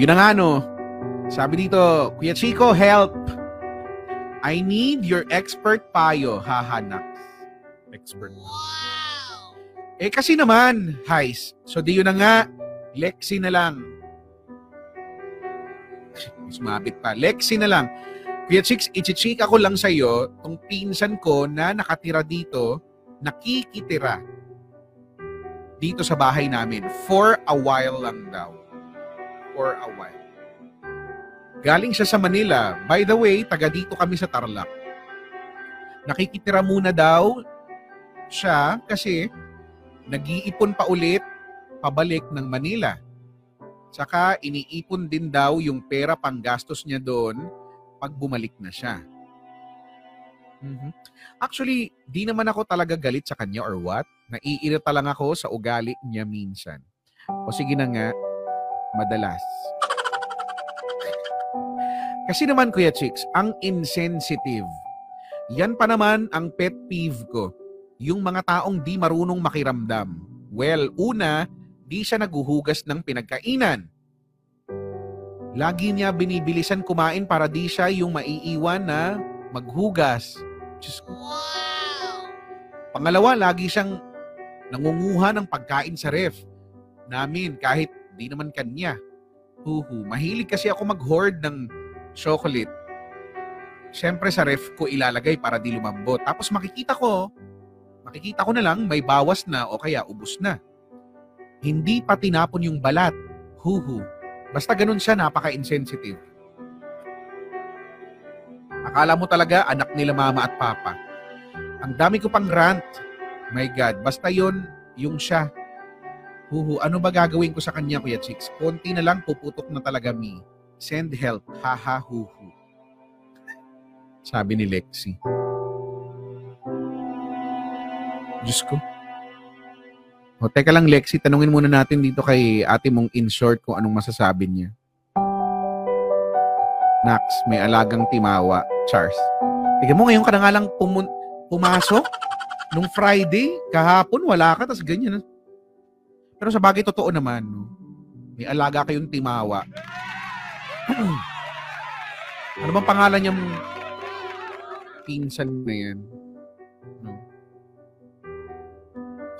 Yun na nga, no. Sabi dito, Kuya Chico, help. I need your expert payo, hahanap. Expert. Wow! Eh, kasi naman, Heis. So, di yun na nga. Lexi na lang. Sumabit pa. Lexi na lang. Kuya Chicks, ichichika ko lang sa'yo tong pinsan ko na nakatira dito, nakikitira dito sa bahay namin. For a while lang daw. For a while. Galing siya sa Manila. By the way, taga dito kami sa Tarlac. Nakikitira muna daw siya kasi nag-iipon pa ulit pabalik ng Manila. Saka iniipon din daw yung pera panggastos niya doon pag bumalik na siya. Mm-hmm. Actually, di naman ako talaga galit sa kanya or what. Naiirita lang ako sa ugali niya minsan. O sige na nga, madalas. Kasi naman, Kuya Chicks, ang insensitive. Yan pa naman ang pet peeve ko. Yung mga taong di marunong makiramdam. Well, una, di siya naguhugas ng pinagkainan. Lagi niya binibilisan kumain para di siya yung maiiwan na maghugas. Diyos ko. Wow! Pangalawa, lagi siyang nangunguha ng pagkain sa ref namin kahit di naman kanya. Huhu. Mahilig kasi ako mag-hoard ng chocolate. Siyempre sa ref ko ilalagay para di lumambot. Tapos makikita ko na lang may bawas na o kaya ubos na. Hindi pa tinapon yung balat. Huhu. Basta ganun siya, napaka-insensitive. Akala mo talaga anak nila mama at papa. Ang dami ko pang rant. My God, basta yon yung siya. Huhu, ano ba gagawin ko sa kanya, Kuya Chicks? Konti na lang, puputok na talaga me. Send help, haha, huhu. Sabi ni Lexi. Diyos ko. O, teka lang, Lexi. Tanungin muna natin dito kay ate mong in short kung anong masasabi niya. Nax, may alagang timawa. Charles. Tignan mo, ngayon ka na nga lang pumasok. Nung Friday, kahapon, wala ka. Tapos ganyan. Pero sa bagay, totoo naman. No? May alaga kayong timawa. Ano bang pangalan niyang pinsan na yan? No?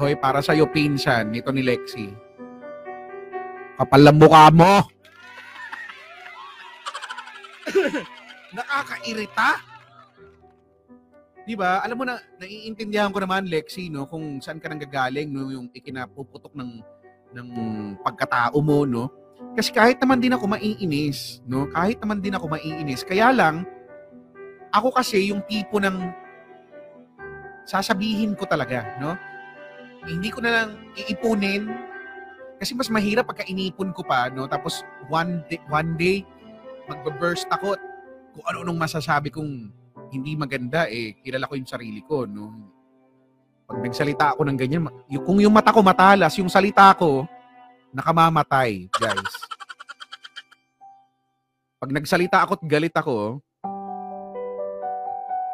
Hoy, para sa'yo, pinsan. Nito ni Lexi. Kapal ang mukha mo! Nakakairita? Diba? Alam mo na, naiintindihan ko naman, Lexi, no? Kung saan ka nanggagaling, no? Yung ikinapuputok ng pagkatao mo, no? Kasi kahit naman din ako maiinis, no? Kahit naman din ako maiinis. Kaya lang, ako kasi yung tipo ng sasabihin ko talaga, no? Hindi ko na lang iipunin kasi mas mahirap pagka inipon ko pa, no? Tapos one day magbe-burst ako kung ano nung masasabi kong hindi maganda, eh kilala ko yung sarili ko, no? Pag nagsalita ako ng ganyan, kung yung mata ko matalas, yung salita ko nakamamatay, guys. Pag nagsalita ako at galit ako,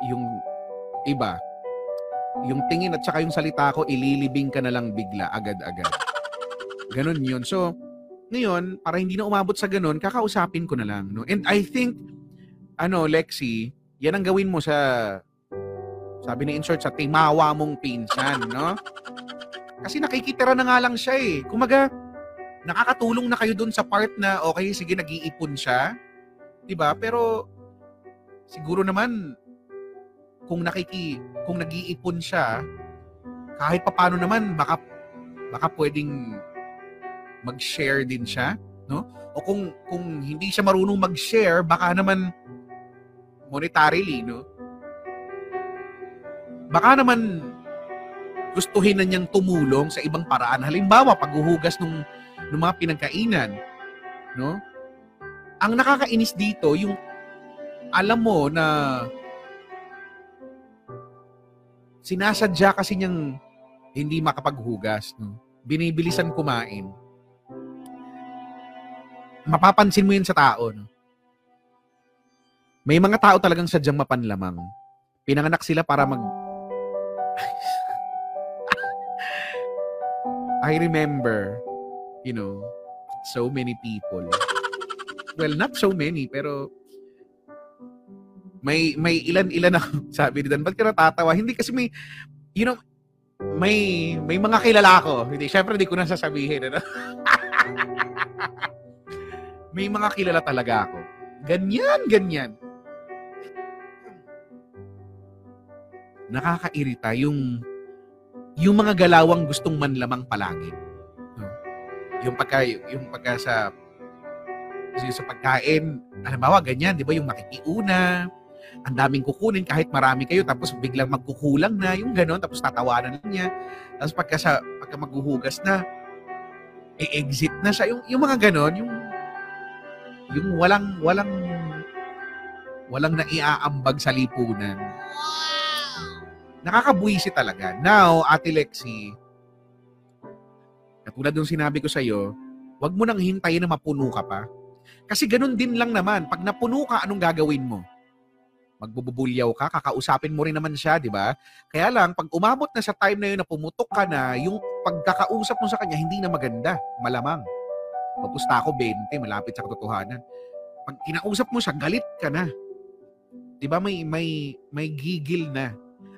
yung iba, yung tingin at saka yung salita ko, ililibing ka na lang bigla, agad-agad. Ganon yun. So, ngayon, para hindi na umabot sa ganon, kakausapin ko na lang. No? And I think, Lexi, yan ang gawin mo sa, sabi ni in short, sa timawa mong pinsan, no? Kasi nakikitira na nga lang siya, eh. Kumaga, nakakatulong na kayo dun sa part na, okay, sige, nag-iipon siya. Diba? Pero, siguro naman, kung nag-iipon siya, kahit papaano naman, baka pwedeng mag-share din siya, no? O kung hindi siya marunong mag-share, baka naman monetarily, no? Baka naman gustuhin na niyang tumulong sa ibang paraan. Halimbawa, paghuhugas ng mga pinagkainan, no? Ang nakakainis dito, yung alam mo na sinasadya kasi niyang hindi makapaghugas, no? Binibilisan kumain. Mapapansin mo yun sa tao, no? May mga tao talagang sadyang mapanlamang. Pinanganak sila para mag... I remember, so many people well, not so many, pero may ilan ako. Sabi ni Dan, ba't ka natatawa? Hindi kasi may, you know, may mga kilala ako. Hindi, syempre hindi ko na sasabihin. Ano? May mga kilala talaga ako. Ganyan. Nakakairita yung mga galawang gustong manlamang palagi. Yung pagka sa pagkain, halimbawa ganyan, 'di ba, yung makikiuna, ang daming kukunin kahit marami kayo, tapos biglang magkukulang na, yung gano'n, tapos tatawanan lang niya. Tapos pagka maghuhugas na, i-exit na siya, yung mga gano'n, yung walang naiaambag sa lipunan. Nakakabuisi talaga. Now, Ate Lexie, katulad ng sinabi ko sa'yo, huwag mo nang hintayin na mapuno ka pa. Kasi ganun din lang naman. Pag napuno ka, anong gagawin mo? Magbubulyaw ka, kakausapin mo rin naman siya, di ba? Kaya lang, pag umabot na sa time na yun na pumutok ka na, yung pagkakausap mo sa kanya, hindi na maganda. Malamang. Papusta ako 20, malapit sa katotohanan. Pag kinausap mo siya, galit ka na. Di ba? May gigil na.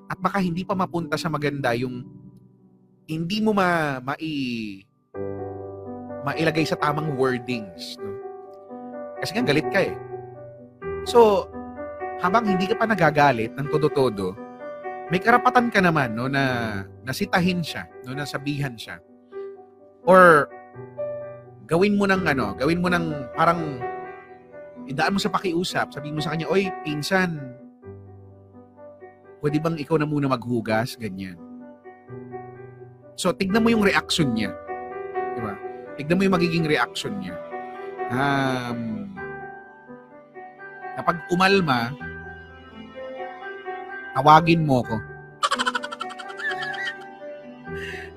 At baka hindi pa mapunta sa maganda yung hindi mo mailagay sa tamang wordings. No? Kasi nga galit ka eh. So, habang hindi ka pa nagagalit ng todo-todo, may karapatan ka naman, no, na nasitahin siya, no, nasabihan siya. Or gawin mo ng parang idaan mo sa pakiusap, sabihin mo sa kanya, "Oy, pinsan, pwede bang ikaw na muna maghugas?" Ganyan. So, tignan mo yung reaction niya. Diba? Tignan mo yung magiging reaction niya. Kapag umalma, tawagin mo ko.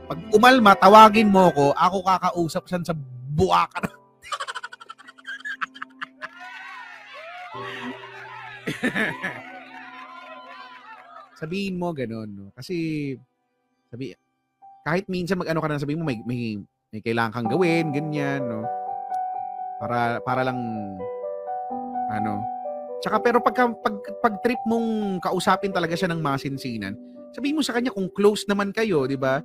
Pag umalma, tawagin mo ko, ako kakausap siyan sa buwakan. Sabihin mo ganun, no? Kasi kahit minsan mag-ano ka na, sabihin mo may kailangan kang gawin, ganyan, no? Para lang ano. Tsaka pero pag trip mong kausapin talaga siya ng masinsinan, sabihin mo sa kanya kung close naman kayo, 'di ba?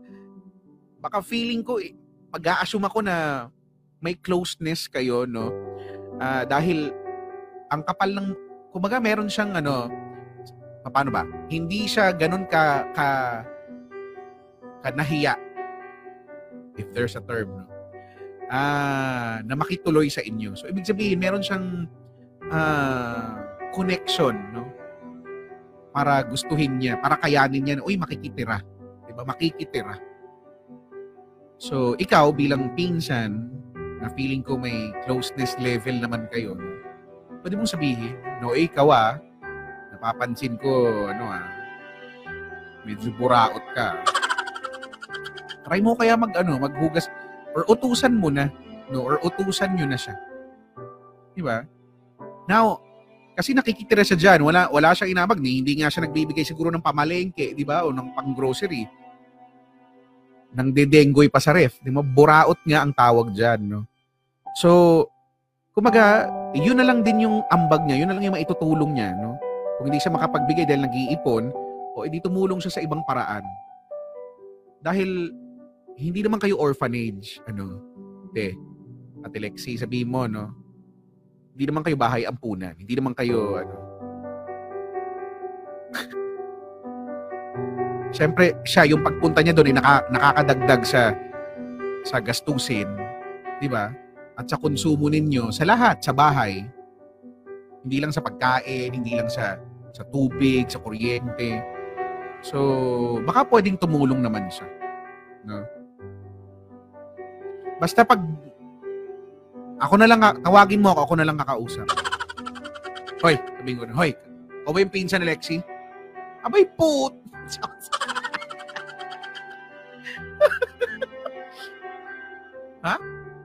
Baka feeling ko pag-a-assume ako na may closeness kayo, no? Dahil ang kapal ng kumbaga meron siyang ano, paano ba? Hindi siya ganun ka nahiya, if there's a term, no? Na makituloy sa inyo. So, ibig sabihin, meron siyang connection, no? Para gustuhin niya, para kayanin niya, uy, makikitira. Diba? Makikitira. So, ikaw bilang pinsan, na feeling ko may closeness level naman kayo, no? Pwede mong sabihin, no, ikaw napapansin ko, medyo buraot ka. Try mo kaya maghugas, or utusan mo na, no? Or utusan nyo na siya. Diba? Now, kasi nakikitira siya dyan, wala siyang inabag, hindi nga siya nagbibigay siguro ng pamalengke, diba? O ng pang-grocery. Nang dedenggoy pa sa ref. Diba? Buraot nga ang tawag dyan, no? So, kumaga, yun na lang din yung ambag niya, yun na lang yung maitutulong niya, no? Kung hindi siya makapagbigay dahil nag-iipon, o edi tumulong siya sa ibang paraan. Dahil hindi naman kayo orphanage, Ate Lexie, sabihin mo, no? Hindi naman kayo bahay ampunan. Hindi naman kayo, Siyempre, siya, yung pagpunta niya doon, nakakadagdag sa gastusin, di ba? At sa konsumo ninyo, sa lahat, sa bahay. Hindi lang sa pagkain, hindi lang sa tubig, sa kuryente. So, baka pwedeng tumulong naman siya. No? Basta pag ako na lang, tawagin mo ako na lang kakausap. Hoy, sabihin ko na, hoy, ako ba yung pinsan ni Lexie? Abay, put! Ha?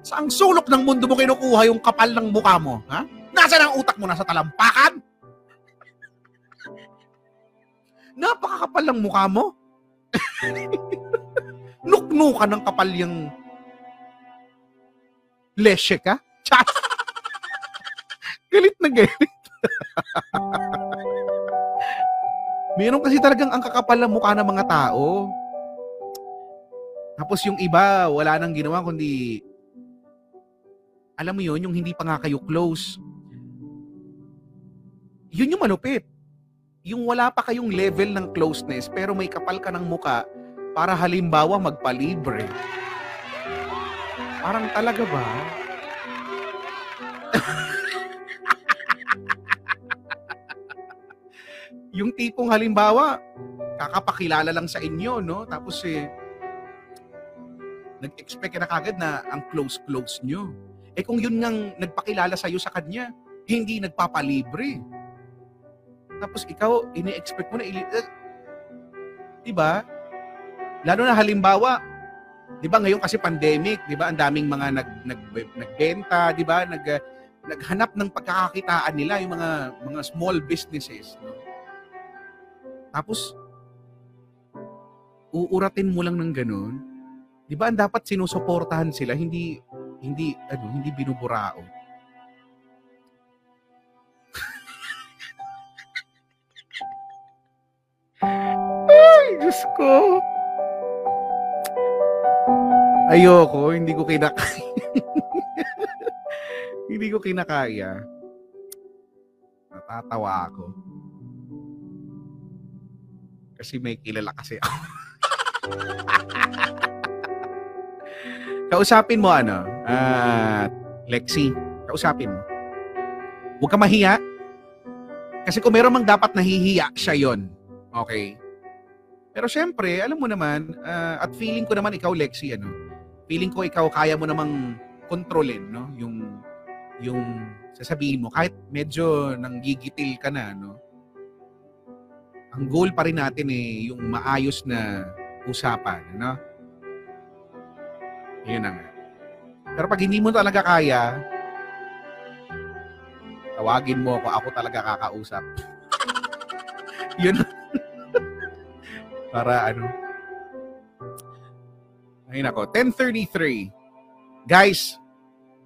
Saang sulok ng mundo mo kinukuha yung kapal ng mukha mo? Ha? Nasaan ang utak mo? Nasa talampakan? Napakakapal ng mukha mo. Nuknukan ng kapal yung lesye ka. Galit na galit. Meron kasi talagang ang kakapal ng mukha ng mga tao. Tapos yung iba, wala nang ginawa kundi, alam mo yun, yung hindi pa nga kayo close. Yun yung malupit. Yung wala pa kayong level ng closeness pero may kapal ka ng muka para halimbawa magpalibre. Parang talaga ba? Yung tipong halimbawa, kakapakilala lang sa inyo, no? Tapos nag-expect na kagad na ang close-close nyo. Eh kung yun ngang nagpakilala sa'yo sa kanya, hindi nagpapalibre. Tapos ikaw, ini-expect mo na, diba? Lalo na halimbawa, diba ngayon kasi pandemic, diba? Ang daming mga nagbenta, diba? Naghanap ng pagkakakitaan nila, yung mga small businesses. No? Tapos, uuratin mo lang ng ganun. Diba ang dapat sinusuportahan sila, hindi binuburao. Ay, Diyos ko. Ayoko, hindi ko kinakaya. Hindi ko kinakaya. Natatawa ako. Kasi may kilala kasi ako. Kausapin mo ano? Lexi, kausapin mo. Huwag ka mahiya. Kasi kung meron mang dapat nahihiya, siya yon. Okay. Pero syempre, alam mo naman, at feeling ko naman ikaw, Lexi, ano? Feeling ko ikaw, kaya mo namang kontrolin, no? Yung sasabihin mo, kahit medyo nanggigitil ka na, no? Ang goal pa rin natin yung maayos na usapan, no? Yun na nga. Pero pag hindi mo talaga kaya, tawagin mo ako talaga kakausap. Yun. Para ano? Ayun ako. 10:33. Guys,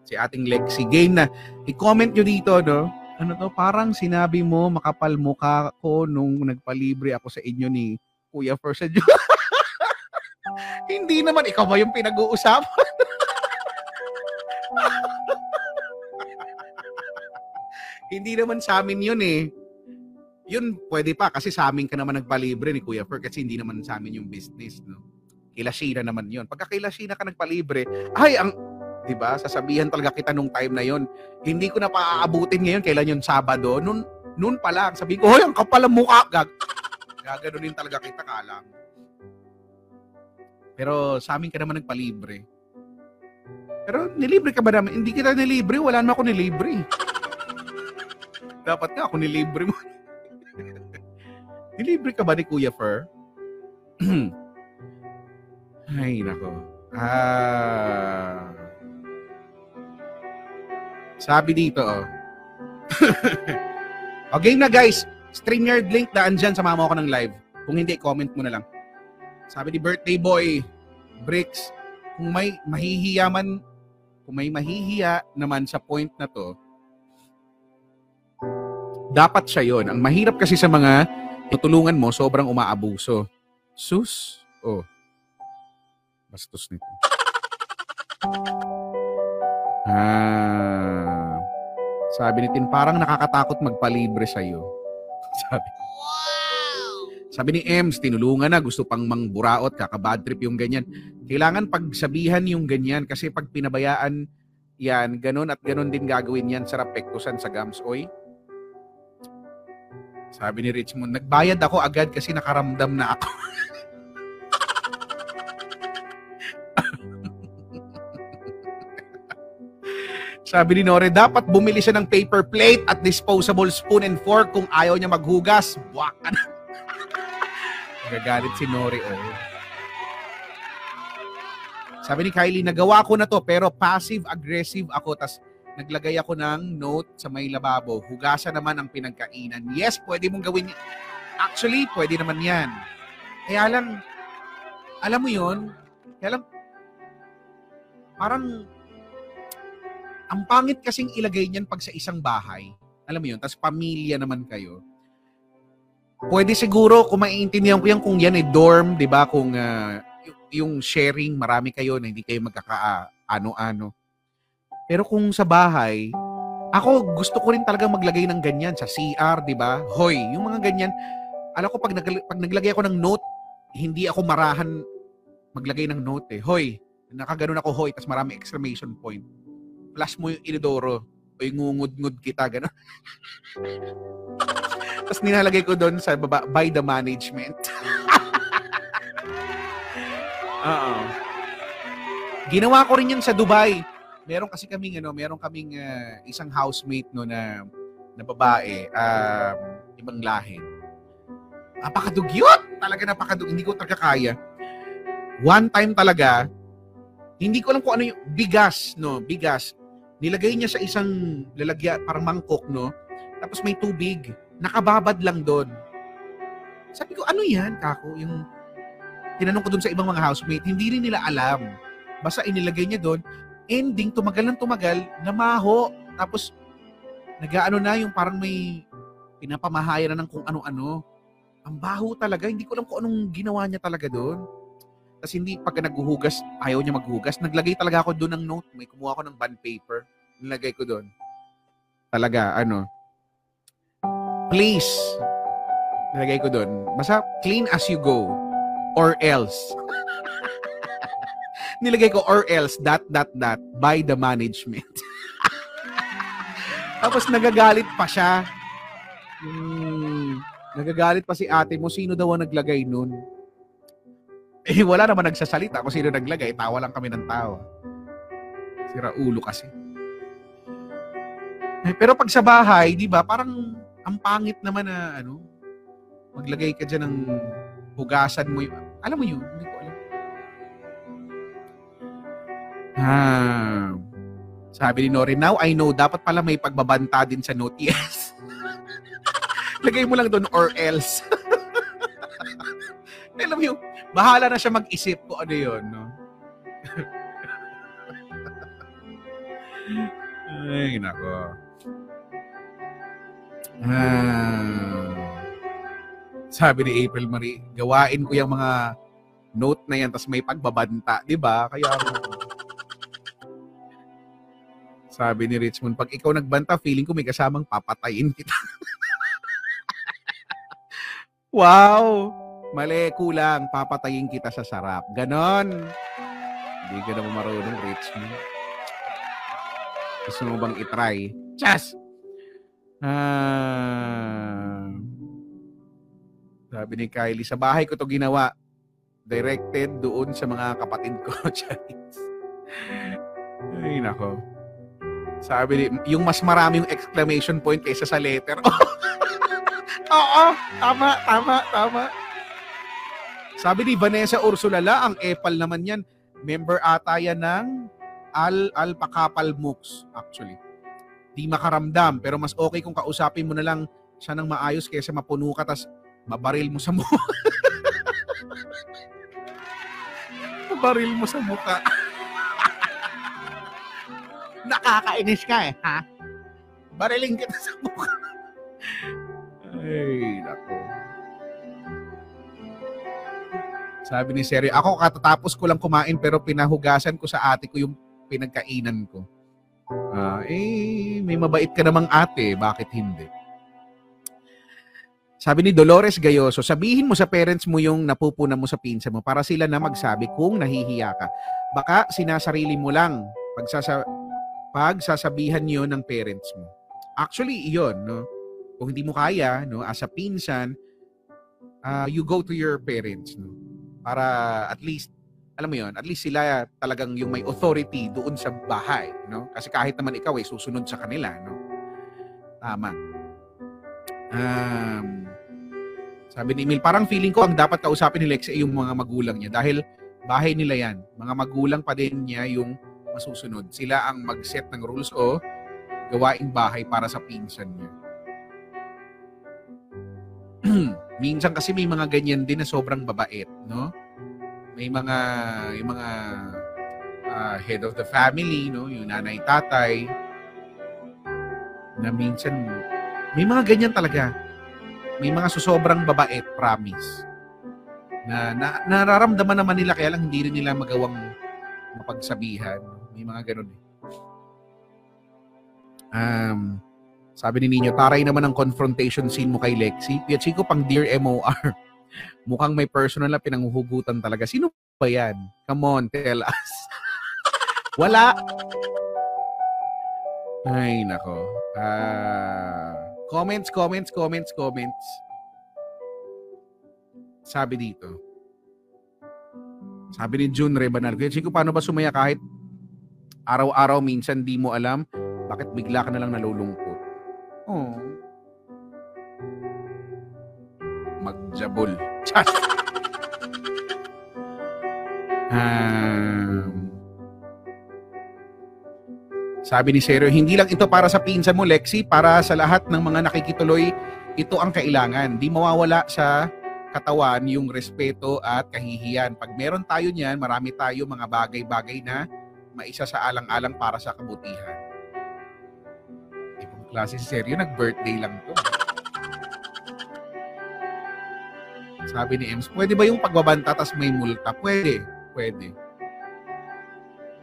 si ating Lexi. Game na. I-comment nyo dito, no? Ano to? Parang sinabi mo, makapal mukha ko nung nagpalibre ako sa inyo ni Kuya First. Hindi naman. Ikaw ba yung pinag-uusapan? Hindi naman sa amin yun eh. Yun, pwede pa. Kasi sa amin ka naman nagpalibre ni Kuya Fer. Kasi hindi naman sa amin yung business, no? Kilasina naman yun. Pagka kilasina ka nagpalibre, ay, ang, diba, sasabihan talaga kita nung time na yun. Hindi ko na paaabutin ngayon. Kailan yun? Sabado? Noon pa lang. Sabihin ko, hoy, ang kapal ang mukha. Gaganunin talaga kita, kalang. Pero sa amin ka naman nagpalibre. Pero nilibre ka ba namin? Hindi kita nilibre. Wala naman ako nilibre. Dapat nga ako nilibre mo. Nilibre ka ba ni Kuya Fer? Ay, nako. Ah. Sabi dito, oh. O, game na, guys. StreamYard link na andyan. Sama mo ako ng live. Kung hindi, comment mo na lang. Sabi ni Birthday Boy, Bricks, kung may mahihiya naman sa point na to, dapat siya yun. Ang mahirap kasi sa mga tutulungan mo, sobrang umaabuso. Sus. Oh. Bastos nito. Ah. Sabi nitin, parang nakakatakot magpalibre sa'yo. Sabi. Wow! Sabi ni Ems, tinulungan na, gusto pang mangburaot, kakabad trip yung ganyan. Kailangan pagsabihan yung ganyan kasi pag pinabayaan yan, ganun at ganun din gagawin yan sa rapektusan sa gams. Oy. Sabi ni Richmond, nagbayad ako agad kasi nakaramdam na ako. Sabi ni Nore, dapat bumili siya ng paper plate at disposable spoon and fork kung ayaw niya maghugas. Buwak ka na. Nagagalit si Nore. Oh. Sabi ni Kylie, nagawa ko na to pero passive-aggressive ako tas naglagay ako ng note sa may lababo. Hugasan naman ang pinagkainan. Yes, pwede mong gawin. Actually, pwede naman yan. Kaya lang, alam mo yun, kaya lang, parang Ang pangit kasing ilagay niyan pag sa isang bahay. Alam mo yun, tas pamilya naman kayo. Pwede siguro, kung maiintindihan ko yan, kung yan ay dorm, di ba? Kung yung sharing, marami kayo na hindi kayo magkaka-ano-ano. Pero kung sa bahay, ako gusto ko rin talaga maglagay ng ganyan sa CR, di ba? Hoy, yung mga ganyan. Alam ko, pag naglagay ako ng note, hindi ako marahan maglagay ng note eh. Hoy, nakaganon ako, hoy, tas marami exclamation point. Flash mo yung inodoro o yung ngungud-ngud kita, gano'n. Tapos ninalagay ko doon sa baba, by the management. Uh-oh. Ginawa ko rin yan sa Dubai. Meron kasi kaming, isang housemate no, na babae, ibang lahi. Napakadugyot! Talaga napakadugyot. Hindi ko talaga kaya. One time talaga, hindi ko alam kung ano yung bigas, no? Bigas. Nilagay niya sa isang lalagyan, parang mangkok, no? Tapos may tubig. Nakababad lang doon. Sabi ko, ano yan, kako? Yung tinanong ko doon sa ibang mga housemate, hindi rin nila alam. Basta inilagay niya doon, ending, tumagal, namaho. Tapos, nag-ano na yung parang may pinapamahaya na ng kung ano-ano. Ang baho talaga. Hindi ko alam kung anong ginawa niya talaga doon. Kasi hindi, pagka naghuhugas, ayaw niya maghugas. Naglagay talaga ako doon ng note. May kumuha ako ng bond paper. Nilagay ko doon. Talaga, ano. Please. Nilagay ko doon. Basta, clean as you go. Or else. Nilagay ko, or else, ... by the management. Tapos, nagagalit pa siya. Nagagalit pa si ate mo. Sino daw ang naglagay nun? Eh, wala naman nagsasalita kung sino naglagay. Tawa lang kami ng tawa. Sira ulo kasi. Eh, pero pag sa bahay, di ba, parang ang pangit naman na, ano, maglagay ka dyan ng hugasan mo yung, alam mo yun, hindi ko alam. Ah, sabi ni Nori, now I know, dapat pala may pagbabanta din sa note. Yes. Lagay mo lang doon, or else. Alam mo yun, bahala na siya mag-isip kung ano yun, no? Ay, nako. Sabi ni April Marie, gawain ko yung mga note na yan, tas may pagbabanta, di ba? Kaya, sabi ni Richmond, pag ikaw nagbanta, feeling ko may kasamang papatayin kita. Wow! Mali, kulang. Papatayin kita sa sarap. Ganon. Hindi ka naman marunong, Rich. Gusto mo bang itry? Chas! Sabi ni Kylie, sa bahay ko to ginawa. Directed doon sa mga kapatid ko. Ay, nako. Sabi ni, yung mas marami yung exclamation point kaysa sa letter. Oo, tama. Sabi ni Vanessa Ursulala, ang epal naman yan. Member ata yan ng Alpakapalmux, actually. Di makaramdam, pero mas okay kung kausapin mo na lang siya ng maayos kaysa mapuno ka, tas mabaril mo sa mukha. Mabaril mo sa mukha. Nakakainis ka eh, ha? Bariling kita sa mukha. Ay, nako. Sabi ni Sherry, ako katatapos ko lang kumain pero pinahugasan ko sa ate ko yung pinagkainan ko. May mabait ka namang ate, bakit hindi? Sabi ni Dolores Gayoso, sabihin mo sa parents mo yung napupunan mo sa pinsa mo para sila na magsabi kung nahihiya ka. Baka sinasarili mo lang pagsasabihan yun ng parents mo. Actually, iyon, no? Kung hindi mo kaya, no, as a pinsan, you go to your parents, no, para at least, alam mo yon, at least sila talagang yung may authority doon sa bahay, no, kasi kahit naman ikaw ay susunod sa kanila, no, tama. Sabi ni Emil, parang feeling ko ang dapat kausapin ni Lex ay yung mga magulang niya dahil bahay nila yan, mga magulang pa din niya yung masusunod, sila ang mag-set ng rules o gawaing bahay para sa pinsan niya. Minsan kasi may mga ganyan din na sobrang babait, no? May mga head of the family, no? Yung nanay, tatay, na minsan, may mga ganyan talaga. May mga susobrang babait, promise. Na nararamdaman naman nila, kaya lang hindi rin nila magawang mapagsabihan. May mga ganun eh. Sabi ni Nino, taray naman ang confrontation scene mo kay Lexie. Piachiko pang Dear M.O.R. Mukhang may personal na pinanghuhugutan talaga. Sino ba yan? Come on, tell us. Wala. Ay, nako. Comments. Sabi dito. Sabi ni June Rebanal, Chico, paano ba sumaya kahit araw-araw minsan di mo alam bakit bigla ka na lang nalulungkot? Oh. Magjabol. Chas! Sabi ni Sero, hindi lang ito para sa pinsan mo, Lexie, para sa lahat ng mga nakikituloy, ito ang kailangan. Di mawawala sa katawan yung respeto at kahihiyan. Pag meron tayo niyan, marami tayo mga bagay-bagay na maisa sa alang-alang para sa kabutihan. Ibang klase si Sero, nag-birthday lang to. Sabi ni Ems, pwede ba yung pagbabanta tas may multa? Pwede, pwede.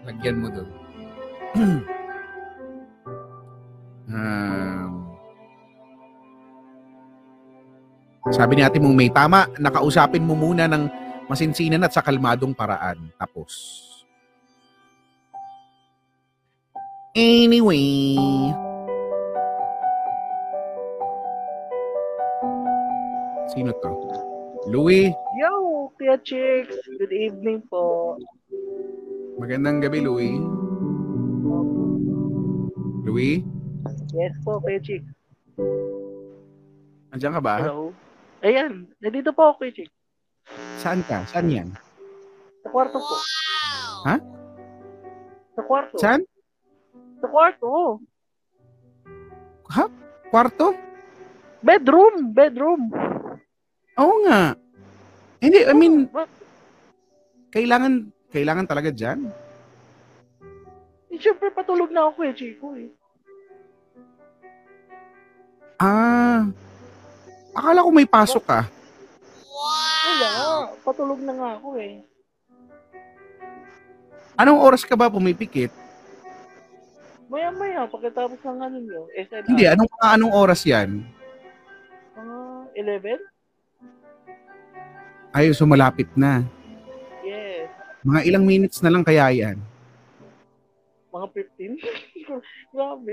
Lagyan mo doon. Sabi ni Ate mong may tama, nakausapin mo muna ng masinsinan at sa kalmadong paraan. Tapos. Anyway. Sino to? Louie? Yo, Tia Chicks. Good evening po. Magandang gabi, Louie. Louie? Yes po, Tia Chicks. Andiyan ka ba? Hello? Ayan, nandito po ako, Kuya Chick. Saan ka? Saan yan? Sa kwarto po. Ha? Sa kwarto. Saan? Sa kwarto. Ha? Kwarto? Bedroom. Bedroom. Oo nga. Hindi, I mean, kailangan talaga dyan. Eh, siyempre, patulog na ako, Kuya Chick. Ah, akala ko may pasok ka. Wow! Wala, patulog na nga ako eh. Anong oras ka ba pumipikit? Maya-maya, pagkatapos ng ano nyo. Hindi, anong oras yan? 11? Ayos, malapit na. Yes. Mga ilang minutes na lang kaya yan? Mga 15? Grabe,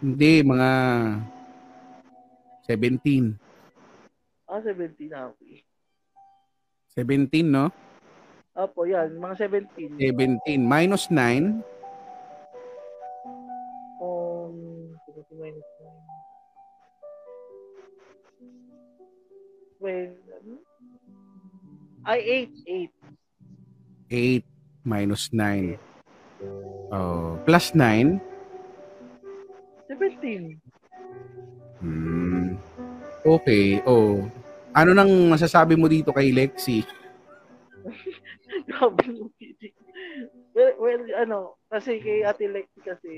15. Hindi, mga... 17. Ah, 17 na ako. 17, no? Opo, yan. Mga 17. 17. Minus 9? Minus 9. Well, ay, 8. 8 minus 9. Oh, plus 9? 17. Okay, oh. Ano nang masasabi mo dito kay Lexie? well, ano, kasi kay Ate Lexie kasi,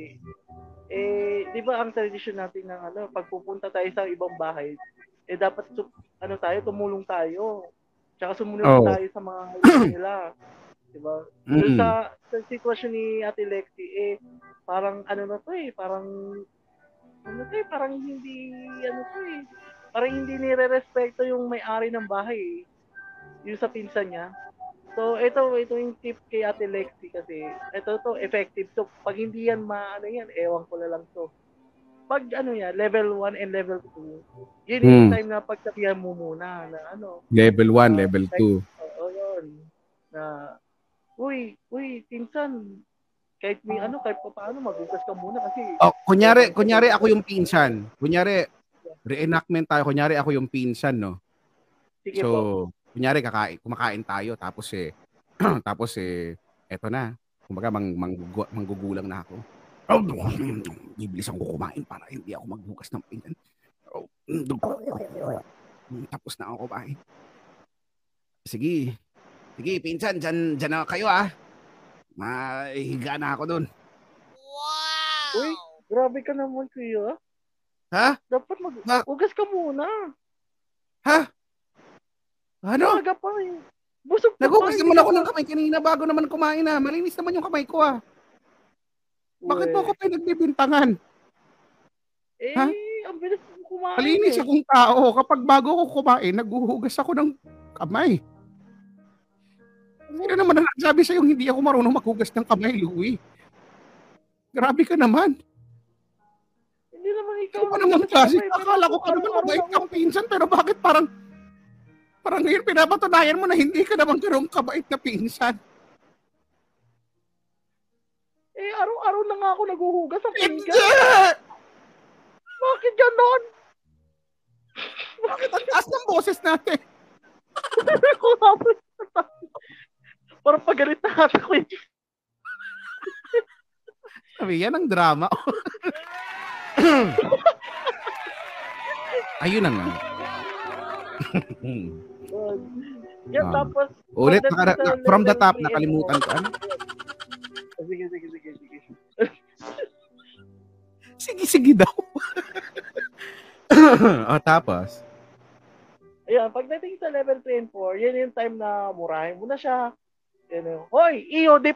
eh, di ba ang tradisyon natin ng ano, pagpupunta tayo sa ibang bahay, eh, dapat, ano tayo, tumulong tayo. Tsaka sumunod tayo sa mga halaman nila. Di ba? Mm-hmm. Sa sitwasyon ni Ate Lexie, eh, parang ano na to eh, parang hindi, ano to eh, parang hindi nire-respeto yung may-ari ng bahay, yung sa pinsan niya. So, ito yung tip kay Ate Lexie kasi, ito, effective. So, pag hindi yan maano yan, ewan ko na lang to. Pag ano yan, level 1 and level 2, yun yung time na pagsabihan mo muna na ano. Level 1, level 2. Oo, yun. Na, uy, pinsan, kahit may ano, kahit pa paano, magugas ka muna kasi. Oh, kunyari ako yung pinsan. Reenactment tayo. Kunyari ako yung pinsan, no? Sige so, po. Kunyari kumakain tayo. Tapos eto na. Kumbaga, manggugulang na ako. Ibilis akong kumain para hindi ako magbukas ng pinsan. Tapos na ako kumain. Sige, pinsan. Dyan na kayo, ah. Mahihiga na ako dun. Wow! Uy, grabe ka naman, Kuya. Ha? Dapat mag-ugas ka muna. Ha? Ano? Umaga pa eh. Busog pa. Nag-ugas naman ako ng kamay kanina bago naman kumain na. Malinis naman yung kamay ko ah. Bakit po ako pinagbibintangan? Eh, ha? Ang bilis mo kumain. Malinis akong tao. Kapag bago ako kumain, naghuhugas ako ng kamay. Sino naman ang nagsabi sa'yo hindi ako marunong maghugas ng kamay, Louie? Grabe ka naman. Hindi naman ikaw. Ano naman kasi? Akala ko ka naman mabait kang pinsan, pero bakit parang ngayon pinapatunayan mo na hindi ka naman karong kabait na pinsan? Eh, araw-araw na nga ako naghuhugas sa pinsan. Bakit ganon? Bakit ang taas ng boses natin? Parang pagalit na hata ko yun. Sabi, yan ang drama. Ayun na nga. Yan, tapos... Ulit, from the top, nakalimutan ko. Sige. Sige daw. O, tapos... Ayan, pagdating sa level 3 and 4, yun yung time na murahin mo na siya. Hoy, iyo, dip!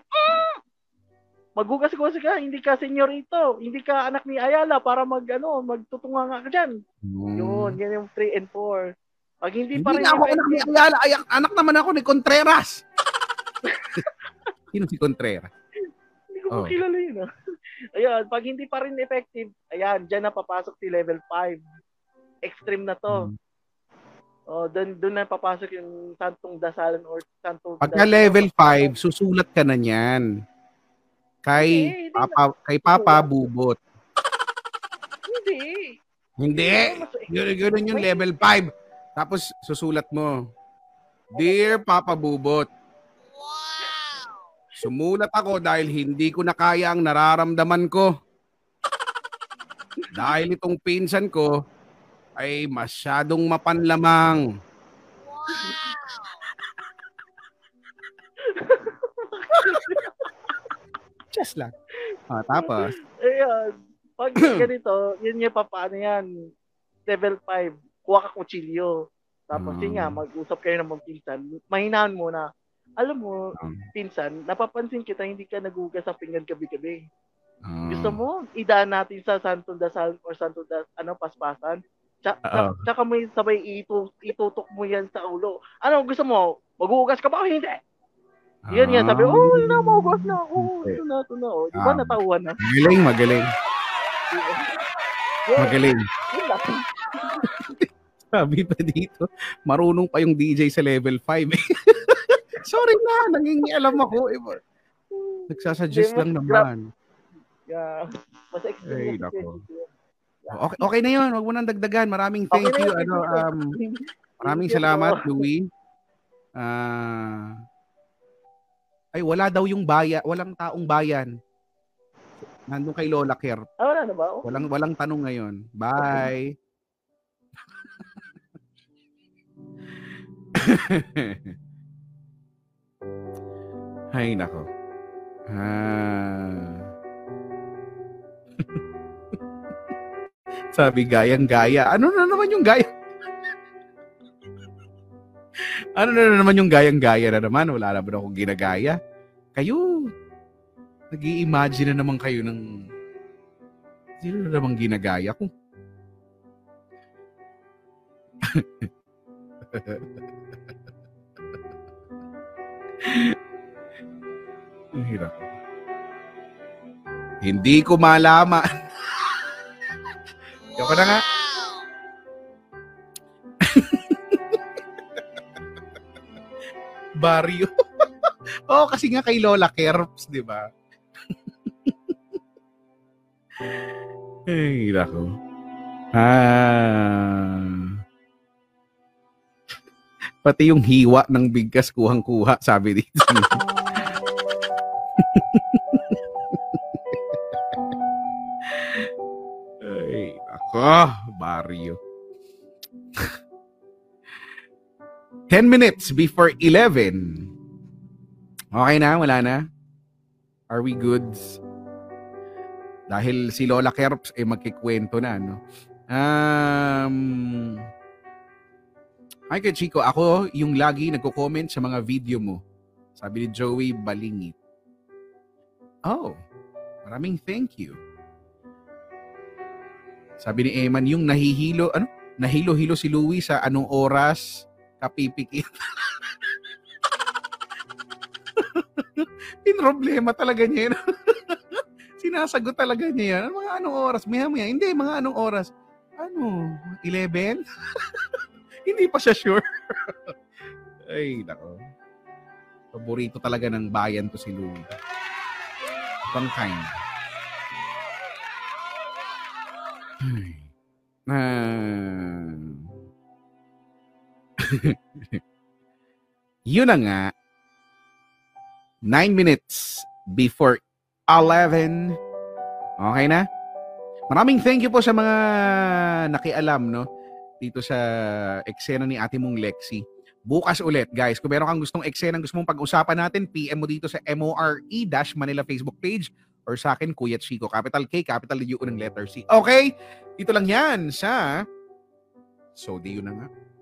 Maghugas-hugas ka, hindi ka senyorito, hindi ka anak ni Ayala para magtutunga nga ka dyan. Yun, yan yung 3 and 4. Pag hindi pa rin na ako anak ni Ayala, ay, anak naman ako ni Contreras. Sino si Contreras? Hindi ko makilala yun. Ayan, pag hindi pa rin effective, ayan, dyan na papasok si level 5. Extreme na to. Oh, doon na papasok yung santong dasalan or santong dasalan. Pagka level 5, susulat ka na niyan. Kay Papa Bubot. Hindi. Yun yung level 5. Tapos susulat mo. Dear Papa Bubot. Sumulat ako dahil hindi ko na kaya ang nararamdaman ko. Dahil itong pinsan ko ay masyadong mapanlamang. Wow! Just lang. Tapos? Ayan. Pag ganito, yun niya paano yan. Level 5, kuha ka kutsilyo. Tapos yun nga, mag-usap kayo ng mga pinsan. Mahinaan muna. Alam mo, pinsan, napapansin kita, hindi ka nagugas sa pinggan gabi-gabi. Gusto mo, idaan natin sa santong dasal or santong paspasan. Tsaka mo yung sabay itutok mo yan sa ulo. Ano gusto mo? Maghugas ka ba o hindi? Yan yan. Sabi, yun na, maghugas na. Ito na. Di ba natauhan na? Magaling. Sabi pa dito, marunong pa yung DJ sa level 5. Sorry na, nangingialam ako. Nagsasuggest lang naman. Mas experience. Okay na yun. Huwag mo nang dagdagan. Maraming thank you. Maraming salamat, Louie. Ay, wala daw yung bayan. Walang taong bayan. Nandun kay Lola Kerr. Wala na ba? Walang tanong ngayon. Bye. Ay, nako. Sabi, gayang-gaya. Ano na naman yung gaya? Ano na naman yung gayang-gaya na naman? Wala naman akong ginagaya. Kayo, nag-i-imagine na naman kayo ng... Sino na naman ginagaya ko? Ang hirap. Hindi ko malaman. Joke na nga. Barrio. Kasi nga kay Lola Kerps, di ba? Ay, hira ko. Pati yung hiwa ng bigkas kuhang-kuha, sabi dito. Barrio. 10 minutes before 11. Okay na? Wala na? Are we goods? Dahil si Lola Kerps, eh, magkikwento na, no? Hi kay Chico, ako yung lagi nagko-comment sa mga video mo. Sabi ni Joey Balingit. Oh, maraming thank you. Sabi ni Eman, yung nahihilo, ano? Nahilo-hilo si Louie sa anong oras kapipikit. Pinroblema talaga niya. Sinasagot talaga niya yan. Mga anong oras? Maya-maya. Hindi, mga anong oras? Ano? 11? Hindi pa siya sure. Ay, nako. Paborito talaga ng bayan to si Louie. Ibang kind. Yun na nga. 9 minutes before 11. Okay na? Maraming thank you po sa mga nakialam, no? Dito sa eksena ni ate mong Lexi. Bukas ulit, guys. Kung meron kang gustong eksena, gusto mong pag-usapan natin, PM mo dito sa MORE-Manila Facebook page or sa akin, Kuya Chico. Capital K, capital U ng letter C. Okay? Dito lang yan sa So, di yun na nga.